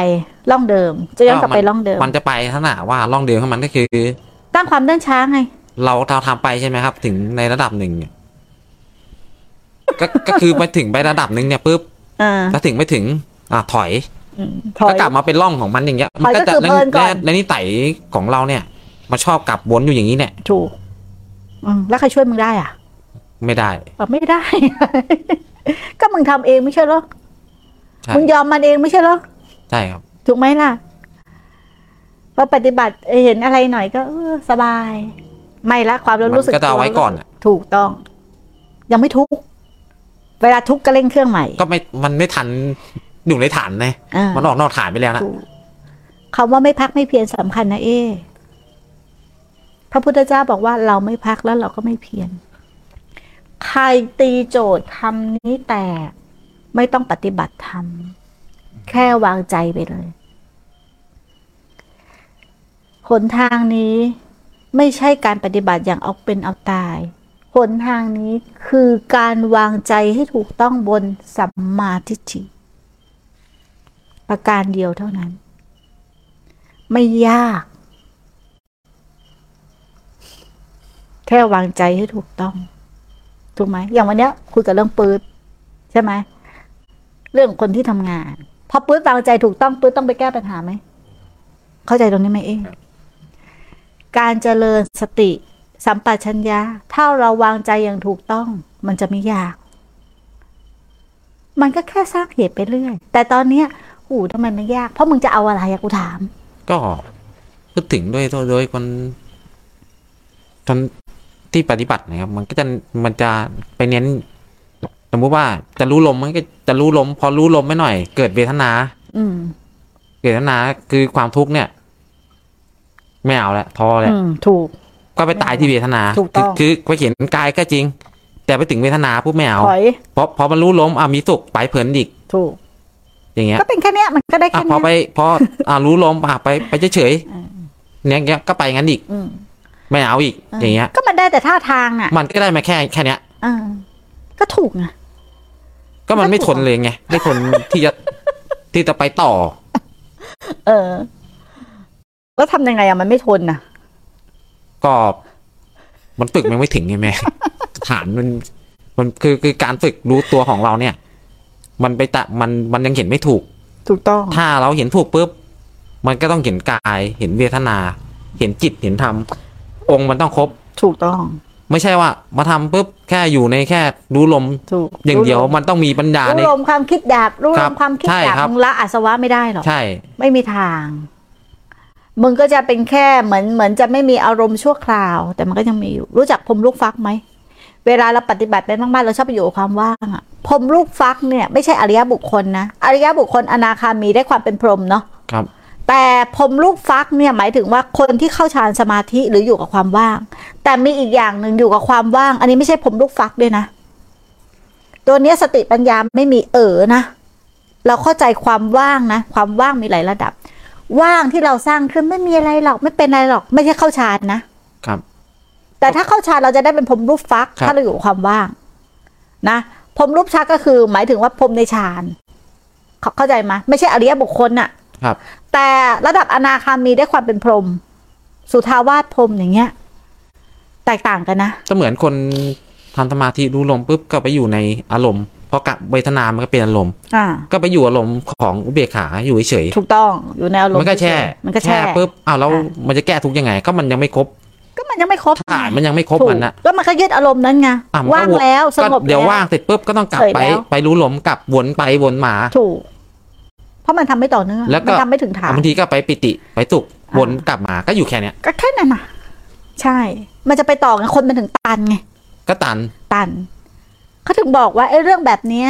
ล่องเดิมจะย้อนกลับไปล่องเดิมมันจะไปขนาดว่าล่องเดิมของมันก็คือตั้งความเนื่องช้าไงเราเราทำไปใช่ไหมครับถึงในระดับหนึ่งเนี่ยก็คือไปถึงไประดับหนึ่งเนี่ยปุ๊บถ้าถึงไม่ถึงอ่ะถอยก็กลับมาเป็นล่องของมันอย่างเงี้ยมันก็จะแล้วนี่ไตของเราเนี่ยมาชอบกลับวนอยู่อย่างนี้เนี่ยถูกแล้วใครช่วยมึงได้อ่ะไม่ได้ไม่ได้ก็มึงทำเองไม่ใช่หรอมึงยอมมันเองไม่ใช่หรอใช่ครับถูกไหมล่ะพอปฏิบัติเห็นอะไรหน่อยก็สบายไม่ละความรู้สึกก็เอาไว้ก่อนถูกต้องยังไม่ทุกเวลาทุกข์ก็เร่งเครื่องใหม่ก็ไม่มันไม่ทันอยู่ในฐานไงมันออกนอกฐานไปแล้วนะคำว่าไม่พักไม่เพียรสำคัญนะเอพระพุทธเจ้าบอกว่าเราไม่พักแล้วเราก็ไม่เพียรใครตีโจทย์คำนี้แต่ไม่ต้องปฏิบัติธรรมแค่วางใจไปเลยหนทางนี้ไม่ใช่การปฏิบัติอย่างเอาเป็นเอาตายหนทางนี้คือการวางใจให้ถูกต้องบนสัมมาทิฏฐิประการเดียวเท่านั้นไม่ยากแค่วางใจให้ถูกต้องถูกไหมอย่างวันเนี้ยคุยกับเรื่องปื๊ดใช่ไหมเรื่องคนที่ทำงานพอปื๊ดวางใจถูกต้องปื๊ดต้องไปแก้ปัญหาไหมเข้าใจตรงนี้ไหมเองการเจริญสติสัมปชัญญะถ้าเราวางใจอย่างถูกต้องมันจะไม่ยาก มันก็แค่สร้างเหตุไปเรื่อยแต่ตอนเนี้ยอู๋ทำไมมันยากเพราะมึงจะเอาอะไรกูถามก็พูดถึงด้วยโดยคนตอนที่ปฏิบัตินะครับมันก็จะมันจะไปเน้นสมมติว่าจะรู้ลมมันก็จะรู้ลมพอรู้ลมไม่หน่อยเกิดเวทนาอืมเวทนาคือความทุกข์เนี่ยไม่เอาละท้อแล้วถูกก็ไปตายที่เวทนาคือไปเห็นกายก็จริงแต่ไปถึงเวทนาผู้ไม่เอาเพราะพอมันรู้ลมอ่ะมีสุขไปเพลินอีกถูกอย่างเงี้ยก็เป็นแค่เนี้ยมันก็ได้แค่เนี้ยพอไปพออ่ะรู้ลมอ่ะไปไปเฉยเฉยเนี้ยเงี้ยก็ไปงั้นอีกไม่เอาอีกอย่างเงี้ยก็มันได้แต่ท่าทางอ่ะมันก็ได้มาแค่แค่เนี้ยอ่าก็ถูกไงก็มันไม่ทนเลยไงไม่ทนที่จะที่จะไปต่อเออแล้วทำยังไงอ่ะมันไม่ทนนะก็มันฝึกมันไม่ถึงไงแม่ฐานมันมันคือคือการฝึกรู้ตัวของเราเนี่ยมันไปตะมันมันยังเห็นไม่ถูกถูกต้องถ้าเราเห็นถูกปุ๊บมันก็ต้องเห็นกายเห็นเวทนาเห็นจิตเห็นธรรมองค์มันต้องครบถูกต้องไม่ใช่ว่ามาทำปุ๊บแค่อยู่ในแค่รู้ลมอย่างเดียวมันต้องมีปัญญาในรู้ลมความคิดดับรู้ลมความคิดดับมึงละอาสวะไม่ได้หรอกใช่ไม่มีทางมึงก็จะเป็นแค่เหมือนเหมือนจะไม่มีอารมณ์ชั่วคราวแต่มันก็ยังมีอยู่รู้จักพรมลูกฟักไหมเวลาเราปฏิบัติไปมากๆเราชอบไปอยู่กับความว่างอ่ะพรมลูกฟักเนี่ยไม่ใช่อริยบุคคลนะอริยบุคคลอนาคามีได้ความเป็นพรหมเนาะครับแต่พรมลูกฟักเนี่ยหมายถึงว่าคนที่เข้าฌานสมาธิหรืออยู่กับความว่างแต่มีอีกอย่างหนึ่งอยู่กับความว่างอันนี้ไม่ใช่พรมลูกฟักด้วยนะตัวเนี้ยสติปัญญาไม่มีเออนะเราเข้าใจความว่างนะความว่างมีหลายระดับว่างที่เราสร้างขึ้นไม่มีอะไรหรอกไม่เป็นอะไรหรอกไม่ใช่เข้าฌานนะครับแต่ถ้าเข้าฌานเราจะได้เป็นพรมรูปฟักถ้าเราอยู่ความว่างนะพรมรูปชักก็คือหมายถึงว่าพรมในฌานเข้าใจไหมไม่ใช่อริยบุคคลน่ะครับแต่ระดับอนาคามีได้ความเป็นพรหมสุทาวาสพรหมอย่างเงี้ยแตกต่างกันนะจะเหมือนคนทำสมาธิดูลมปุ๊บก็ไปอยู่ในอารมณ์พอกะเวทนามันก็เป็นอารมณ์ก็ไปอยู่อารมณ์ของอุเบกขาอยู่เฉยถูกต้องอยู่ในอารมณ์มันก็แช่มันก็แช่ปุ๊บอ้าวแล้วมันจะแก้ทุกยังไงก็มันยังไม่ครบก็มันยังไม่ครบฐานมันยังไม่ครบมันนะก็มันก็ยึดอารมณ์นั้นไงว่างแล้วสงบแล้วเดี๋ยวว่างเสร็จปุ๊บก็ต้องกลับไปไปรู้ลมกลับวนไปวนมาถูกเพราะมันทำไม่ต่อเนื่องแล้วก็ทำไม่ถึงฐานบางทีก็ไปปิติไปสุขวนกลับมาก็อยู่แค่เนี้ยก็แค่นั้นน่ะใช่มันจะไปต่อไงคนมันถึงตันไงก็ตันตันเขาถึงบอกว่าไอ้เรื่องแบบนี้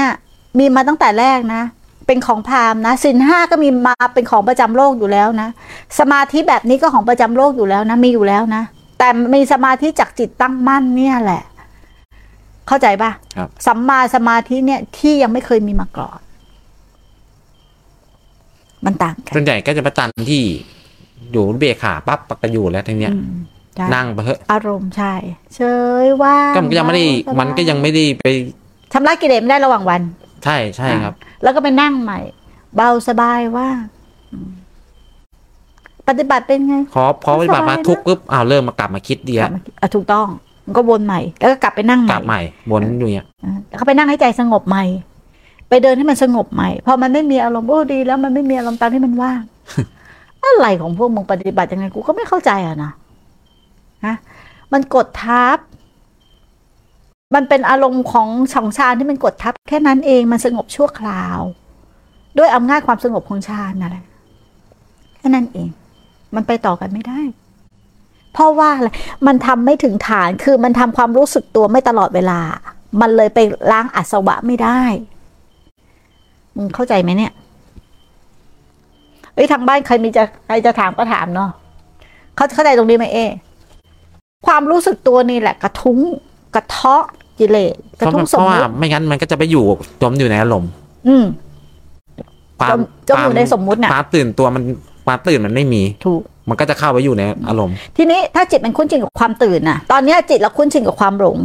มีมาตั้งแต่แรกนะเป็นของพราหมณ์นะศีลห้าก็มีมาเป็นของประจำโลกอยู่แล้วนะสมาธิแบบนี้ก็ของประจำโลกอยู่แล้วนะมีอยู่แล้วนะแต่มีสมาธิจากจิตตั้งมั่นเนี่ยแหละเข้าใจป่ะสัมมาสมาธิเนี่ยที่ยังไม่เคยมีมาก่อนมันต่างกันส่วนใหญ่ก็จะประจันที่อยู่เบียขาปั๊บปักอยู่แล้วทีเนี้ยนั่งไปเถอะอารมณ์ใช่เฉยว่าก็ยังไม่ได้มันก็ยังไม่ได้ไปทำลายกิเลสไม่ได้ระหว่างวันใช่ใช่ครับแล้วก็ไปนั่งใหม่เบาสบายว่าปฏิบัติเป็นไงขอพอปฏิบัติมาทุกปุ๊บอ้าวเริ่มมากลับมาคิดดีอะถูกต้องมันก็วนใหม่แล้วก็กลับไปนั่งใหม่กลับใหม่วนอยู่เนี่ยแล้วก็ไปนั่งให้ใจสงบใหม่ไปเดินให้มันสงบใหม่พอมันไม่มีอารมณ์โอ้ดีแล้วมันไม่มีอารมณ์ตามที่มันว่างอะไรของพวกมึงปฏิบัติยังไงกูก็ไม่เข้าใจอะนะนะมันกดทับมันเป็นอารมณ์ของสองฌานที่มันกดทับแค่นั้นเองมันสงบชั่วคราวด้วยอำนาจความสงบของฌานนั่นแหละแค่นั้นเองมันไปต่อกันไม่ได้เพราะว่าอะไรมันทำไม่ถึงฐานคือมันทำความรู้สึกตัวไม่ตลอดเวลามันเลยไปล้างอาสวะไม่ได้มึงเข้าใจไหมเนี่ยเอ้ยทางบ้านใครมีจะใครจะถามก็ถามเนาะเขาเข้าใจตรงนี้ไหมเอความรู้สึกตัวนี่แหละกระทุ้งกระเทาะกิเลสกระทุ้งสมมุติไม่งั้นมันก็จะไปอยู่จมอยู่ในอารมณ์อืมความจมอยู่ในสมมุติน่ะความตื่นตัวมันความตื่นมันไม่มีถูกมันก็จะเข้าไปอยู่ในอารมณ์ทีนี้ถ้าจิตมันคุ้นชินกับความตื่นน่ะตอนนี้จิตเราคุ้นชินกับความหลง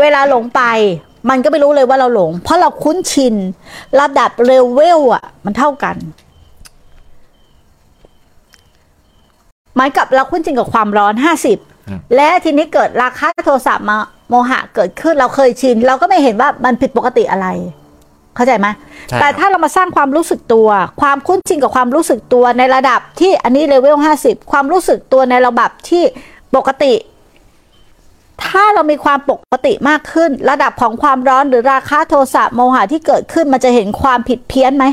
เวลาหลงไปมันก็ไม่รู้เลยว่าเราหลงเพราะเราคุ้นชินระดับเลเวลอ่ะมันเท่ากันหมายกับเราคุ้นชินกับความร้อนห้าสิบและทีนี้เกิดราคะโทสะมาโมหะเกิดขึ้นเราเคยชินเราก็ไม่เห็นว่ามันผิดปกติอะไรเข้าใจไหมแต่ถ้าเรามาสร้างความรู้สึกตัวความคุ้นชินกับความรู้สึกตัวในระดับที่อันนี้เลเวลห้าสิบความรู้สึกตัวในระดับที่ปกติ ถ้าเรามีความปกติมากขึ้นระดับของความร้อนหรือราคะโทสะโมหะที่เกิดขึ้นมันจะเห็นความผิดเพี้ยนไหม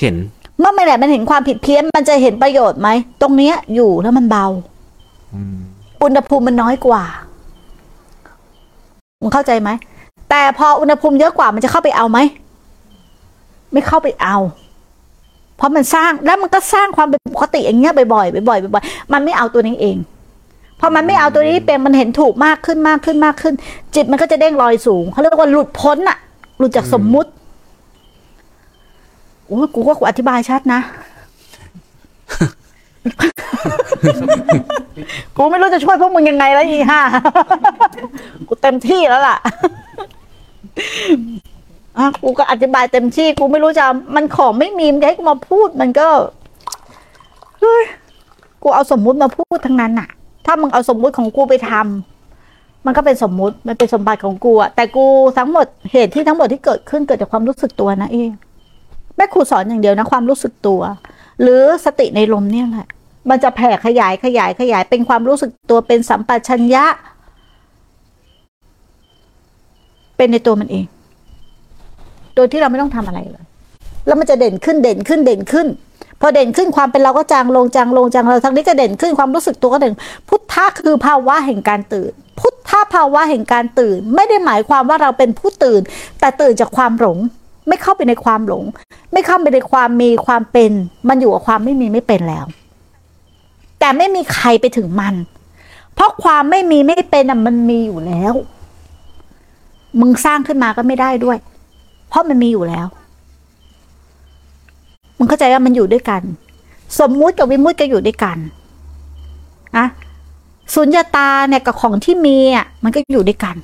เห็นเมื่อไม่แหละมันเห็นความผิดเพี้ยนมันจะเห็นประโยชน์ไหมตรงเนี้ยอยู่แล้วมันเบาอุณหภูมิมันน้อยกว่ามึงเข้าใจไหมแต่พออุณหภูมิเยอะกว่ามันจะเข้าไปเอาไหมไม่เข้าไปเอาเพราะมันสร้างแล้วมันก็สร้างความเป็นปกติอย่างเงี้ยบ่อยๆบ่อยๆบ่อยๆมันไม่เอาตัวนี้เองพอมันไม่เอาตัวนี้เป็นมันเห็นถูกมากขึ้นมากขึ้นมากขึ้นจิตมันก็จะเด้งลอยสูงเขาเรียกว่าหลุดพ้นอะหลุดจากสมมุติโอ้กูก็อธิบายชัดนะ กูไม่รู้จะช่วยพวกมึงยังไงแล้วอีห่า กูเต็มที่แล้วล่ะ อ่ะกูก็อธิบายเต็มที่กูไม่รู้จะมันของไม่มีมันจะให้กูมาพูดมันก็เฮ้ยกูเอาสมมุติมาพูดทั้งนั้นน่ะถ้ามึงเอาสมมุติของกูไปทำมันก็เป็นสมมุติมันเป็นสมบัติของกูอะแต่กูทั้งหมดเหตุที่ทั้งหมดที่เกิดขึ้นเกิดจากความรู้สึกตัวนะเองแม่ครูสอนอย่างเดียวนะความรู้สึกตัวหรือสติในลมเนี่ยแหละมันจะแผ่ขยายขยายขยายเป็นความรู้สึกตัวเป็นสัมปชัญญะเป็นในตัวมันเองโดยที่เราไม่ต้องทำอะไรเลยแล้วมันจะเด่นขึ้นเด่นขึ้นเด่นขึ้นพอเด่นขึ้นความเป็นเราก็จางลงจางลงจางลงทั้งนี้ก็เด่นขึ้นความรู้สึกตัวก็เด่นพุทธะคือภาวะแห่งการตื่นพุทธะภาวะแห่งการตื่นไม่ได้หมายความว่าเราเป็นผู้ตื่นแต่ตื่นจากความหลงไม่เข้าไปในความหลงไม่เข้าไปในความมีความเป็นมันอยู่กับความไม่มีไม่เป็นแล้วแต่ไม่มีใครไปถึงมันเพราะความไม่มีไม่เป็นน่ะมันมีอยู่แล้วมึงสร้างขึ้นมาก็ไม่ได้ด้วยเพราะมันมีอยู่แล้วมึงเข้าใจว่ามันอยู่ด้วยกันสมมุติกับวิมุตติก็อยู่ด้วยกันอะสุญญตาเนี่ยกับของที่มีอ่ะมันก็อยู่ด้วยกัน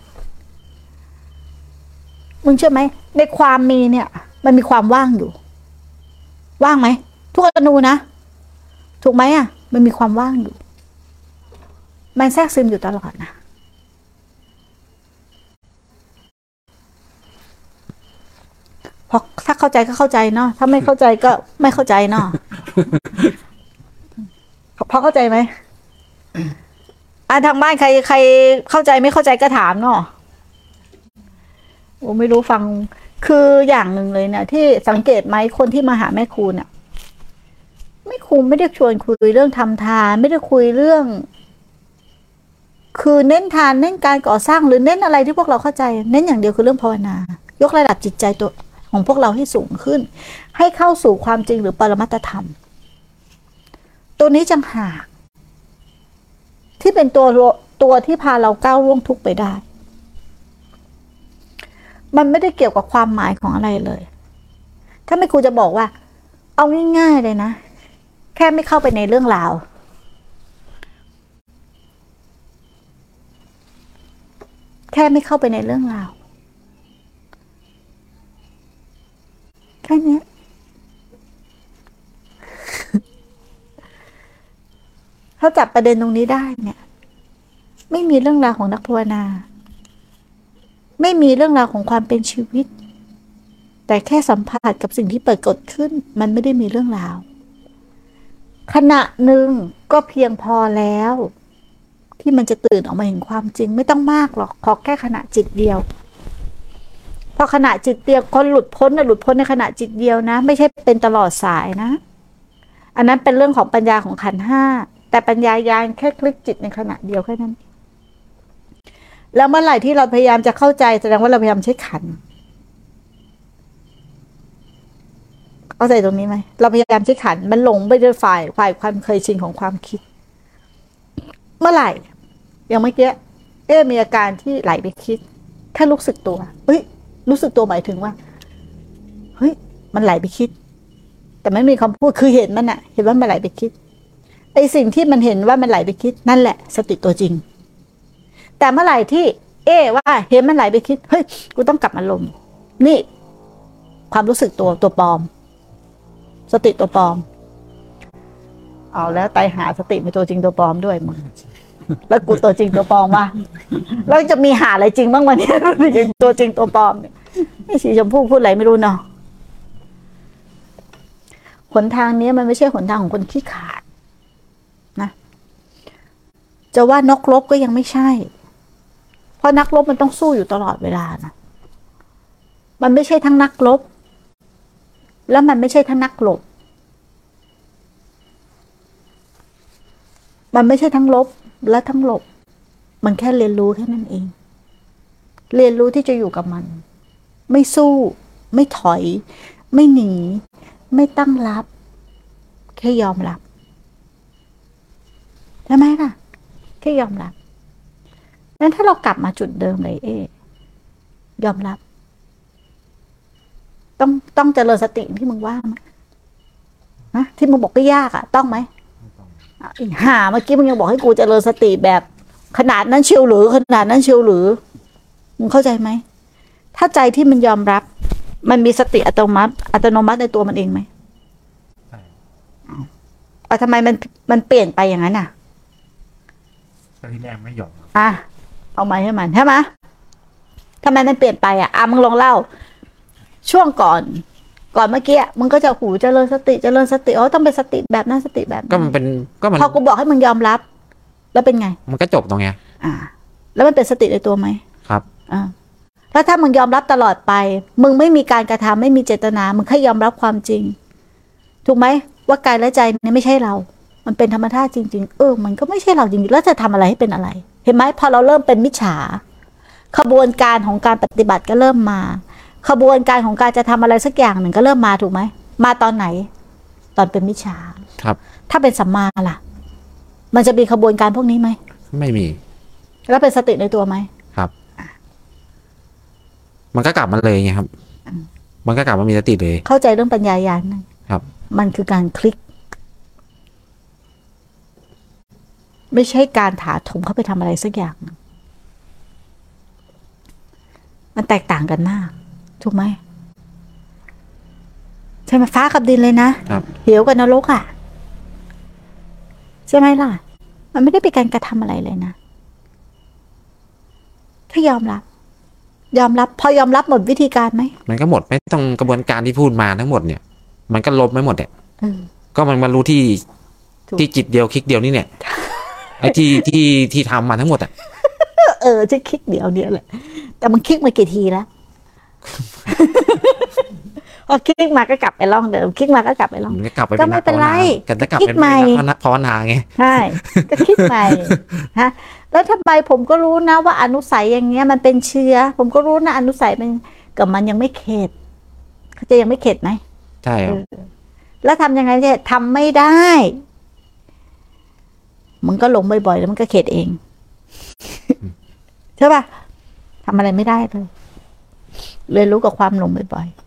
มึงเชื่อไหมในความมีเนี่ยมันมีความว่างอยู่ว่างไหมทุกอนูนะถูกไหมอ่ะมันมีความว่างอยู่มันแทรกซึมอยู่ตลอดนะพอถ้าเข้าใจก็เข้าใจเนาะถ้าไม่เข้าใจก็ไม่เข้าใจเนาะพอเข้าใจไหมอ่ะทางบ้านใครใครเข้าใจไม่เข้าใจก็ถามเนาะผมไม่รู้ฟังคืออย่างหนึ่งเลยเนี่ยที่สังเกตไหมคนที่มาหาแม่ครูเนี่ยแม่ครูไม่ได้ชวนคุยเรื่องทำทานไม่ได้คุยเรื่องคือเน้นทานเน้นการก่อสร้างหรือเน้นอะไรที่พวกเราเข้าใจเน้นอย่างเดียวคือเรื่องภาวนายกระดับจิตใจตัวของพวกเราให้สูงขึ้นให้เข้าสู่ความจริงหรือปรมัตถธรรมตัวนี้จังหากที่เป็นตัวตัวที่พาเราก้าวล่วงทุกข์ไปได้มันไม่ได้เกี่ยวกับความหมายของอะไรเลยถ้าไม่ครูจะบอกว่าเอาง่ายๆเลยนะแค่ไม่เข้าไปในเรื่องราวแค่ไม่เข้าไปในเรื่องราวแค่นี้ ถ้าจับประเด็นตรงนี้ได้เนี่ยไม่มีเรื่องราวของนักภาวนาไม่มีเรื่องราวของความเป็นชีวิตแต่แค่สัมผัสกับสิ่งที่เปิดกฎขึ้นมันไม่ได้มีเรื่องราวขณะหนึ่งก็เพียงพอแล้วที่มันจะตื่นออกมาเห็นความจริงไม่ต้องมากหรอกขอแค่ขณะจิตเดียวพอขณะจิตเดียวคนหลุดพ้นนะหลุดพ้นในขณะจิตเดียวนะไม่ใช่เป็นตลอดสายนะอันนั้นเป็นเรื่องของปัญญาของขันธ์ห้าแต่ปัญญายานแค่คลิกจิตในขณะเดียวแค่นั้นแล้วเมื่อไหร่ที่เราพยายามจะเข้าใจแสดงว่าเราพยายามใช้ขันเข้าใจตรงนี้ไหมเราพยายามใช้ขันมันหลงไปด้วยฝ่ายฝ่ายความเคยชินของความคิดเมื่อไหร่อย่างเมื่อกี้เอ๊ะมีอาการที่ไหลไปคิดแค่รู้สึกตัวเฮ้ยรู้สึกตัวหมายถึงว่าเฮ้ยมันไหลไปคิดแต่ไม่มีคำพูดคือเห็นมันอะเห็นว่ามันไหลไปคิดไอสิ่งที่มันเห็นว่ามันไหลไปคิดนั่นแหละสติตัวจริงแต่เมื่อไหร่ที่เอ๊ะว่าเห็นมันไหลไปคิดเฮ้ยกูต้องกลับอารมณ์นี่ความรู้สึกตัวตัวปลอมสติตัวปลอมเอาแล้วไตหาสติเป็นตัวจริงตัวปลอมด้วยมึงแล้วกูตัวจริงตัวปลอมวะแล้วจะมีหาอะไรจริงบ้างวันนี้ตัวจริงตัวปลอมไม่สีชมพูพูดอะไรไม่รู้เนาะหนทางนี้มันไม่ใช่หนทางของคนขี้ขาดนะจะว่านกลบก็ยังไม่ใช่ ราะนักรบมันต้องสู้อยู่ตลอดเวลานะมันไม่ใช่ทั้งนักรบและมันไม่ใช่ทั้งนักหลบมันไม่ใช่ทั้งลบและทั้งหลบมันแค่เรียนรู้แค่นั้นเองเรียนรู้ที่จะอยู่กับมันไม่สู้ไม่ถอยไม่หนีไม่ตั้งรับแค่ยอมรับใช่ไหมล่ะแค่ยอมรับงั้นถ้าเรากลับมาจุดเดิมเลยเอ๊ยอมรับต้องต้องเจริญสติที่มึงว่านะที่มึงบอกก็ยากอ่ะต้องไหมอีห่าเมื่อกี้มึงยังบอกให้กูเจริญสติแบบขนาดนั้นเชียวหรือขนาดนั้นเชียวหรือมึงเข้าใจไหมถ้าใจที่มันยอมรับมันมีสติอัตโนมัติอัตโนมัติในตัวมันเองไหมอ่ะทำไมมันมันเปลี่ยนไปอย่างนั้นอ่ะที่แรกไม่ยอมอ่ะเอามาให้มันใช่ไหมทำไมมันเปลี่ยนไปอ่ะอ่ะมึงลองเล่าช่วงก่อนก่อนเมื่อกี้มึงก็จะหูเจริญสติเจริญสติอ๋อต้องเป็นสติแบบนั้นสติแบบก็มันเป็นก็มันพอกูบอกให้มึงยอมรับแล้วเป็นไงมันก็จบตรงเนี้ยอ่าแล้วมันเป็นสติในตัวไหมครับอ่าแล้วถ้ามึงยอมรับตลอดไปมึงไม่มีการกระทำไม่มีเจตนามึงแค่ยอมรับความจริงถูกไหมว่ากายและใจเนี่ยไม่ใช่เรามันเป็นธรรมชาติจริงๆเออมันก็ไม่ใช่เราจริงๆแล้วจะทำอะไรให้เป็นอะไรเห็นไหมพอเราเริ่มเป็นมิจฉาขบวนการของการปฏิบัติก็เริ่มมาขบวนการของการจะทำอะไรสักอย่างหนึ่งก็เริ่มมาถูกไหมมาตอนไหนตอนเป็นมิจฉาครับถ้าเป็นสัมมาล่ะมันจะมีขบวนการพวกนี้ไหมไม่มีแล้วเป็นสติในตัวไหมครับมันก็กลับมาเลยไงครับมันก็กลับมามีสติเลยเข้าใจเรื่องปัญญายาณนะครับมันคือการคลิกไม่ใช่การถาถมเข้าไปทำอะไรสักอย่างมันแตกต่างกันมากถูกไหมใช่ไหมฟ้ากับดินเลยนะเหวกับนรกอ่ะใช่ไหมล่ะมันไม่ได้เป็นการกระทำอะไรเลยนะแค่ยอมรับยอมรับพอยอมรับหมดวิธีการไหมมันก็หมดไม่ต้องกระบวนการที่พูดมาทั้งหมดเนี่ยมันก็ลบไม่หมดเนี่ยก็มันมารู้ที่ที่จิตเดียวคลิกเดียวนี่เนี่ยไอ้ที่ที่ที่ทำมาทั้งหมดอ่ะเออจะคลิกเดียวเดียวแหละแต่มันคลิกมากี่ทีแล้วพอคลิกมาก็กลับไปล่องเดิมคลิกมาก็กลับไปล่องก็ไม่เป็นไรกันจะกลับไปเป็นนักภาวนาไงใช่ก็คลิกใหม่ฮะแล้วทำไมผมก็รู้นะว่าอนุสัยอย่างเงี้ยมันเป็นเชื้อผมก็รู้นะอนุสัยมันกับมันยังไม่เข็ดเขาจะยังไม่เข็ดไหมใช่ครับแล้วทำยังไงเนี่ยทำไม่ได้มันก็หลงบ่อยๆแล้วมันก็เข็ดเองใช่ป่ะทำอะไรไม่ได้เลยเรียนรู้กับความหลงบ่อยๆ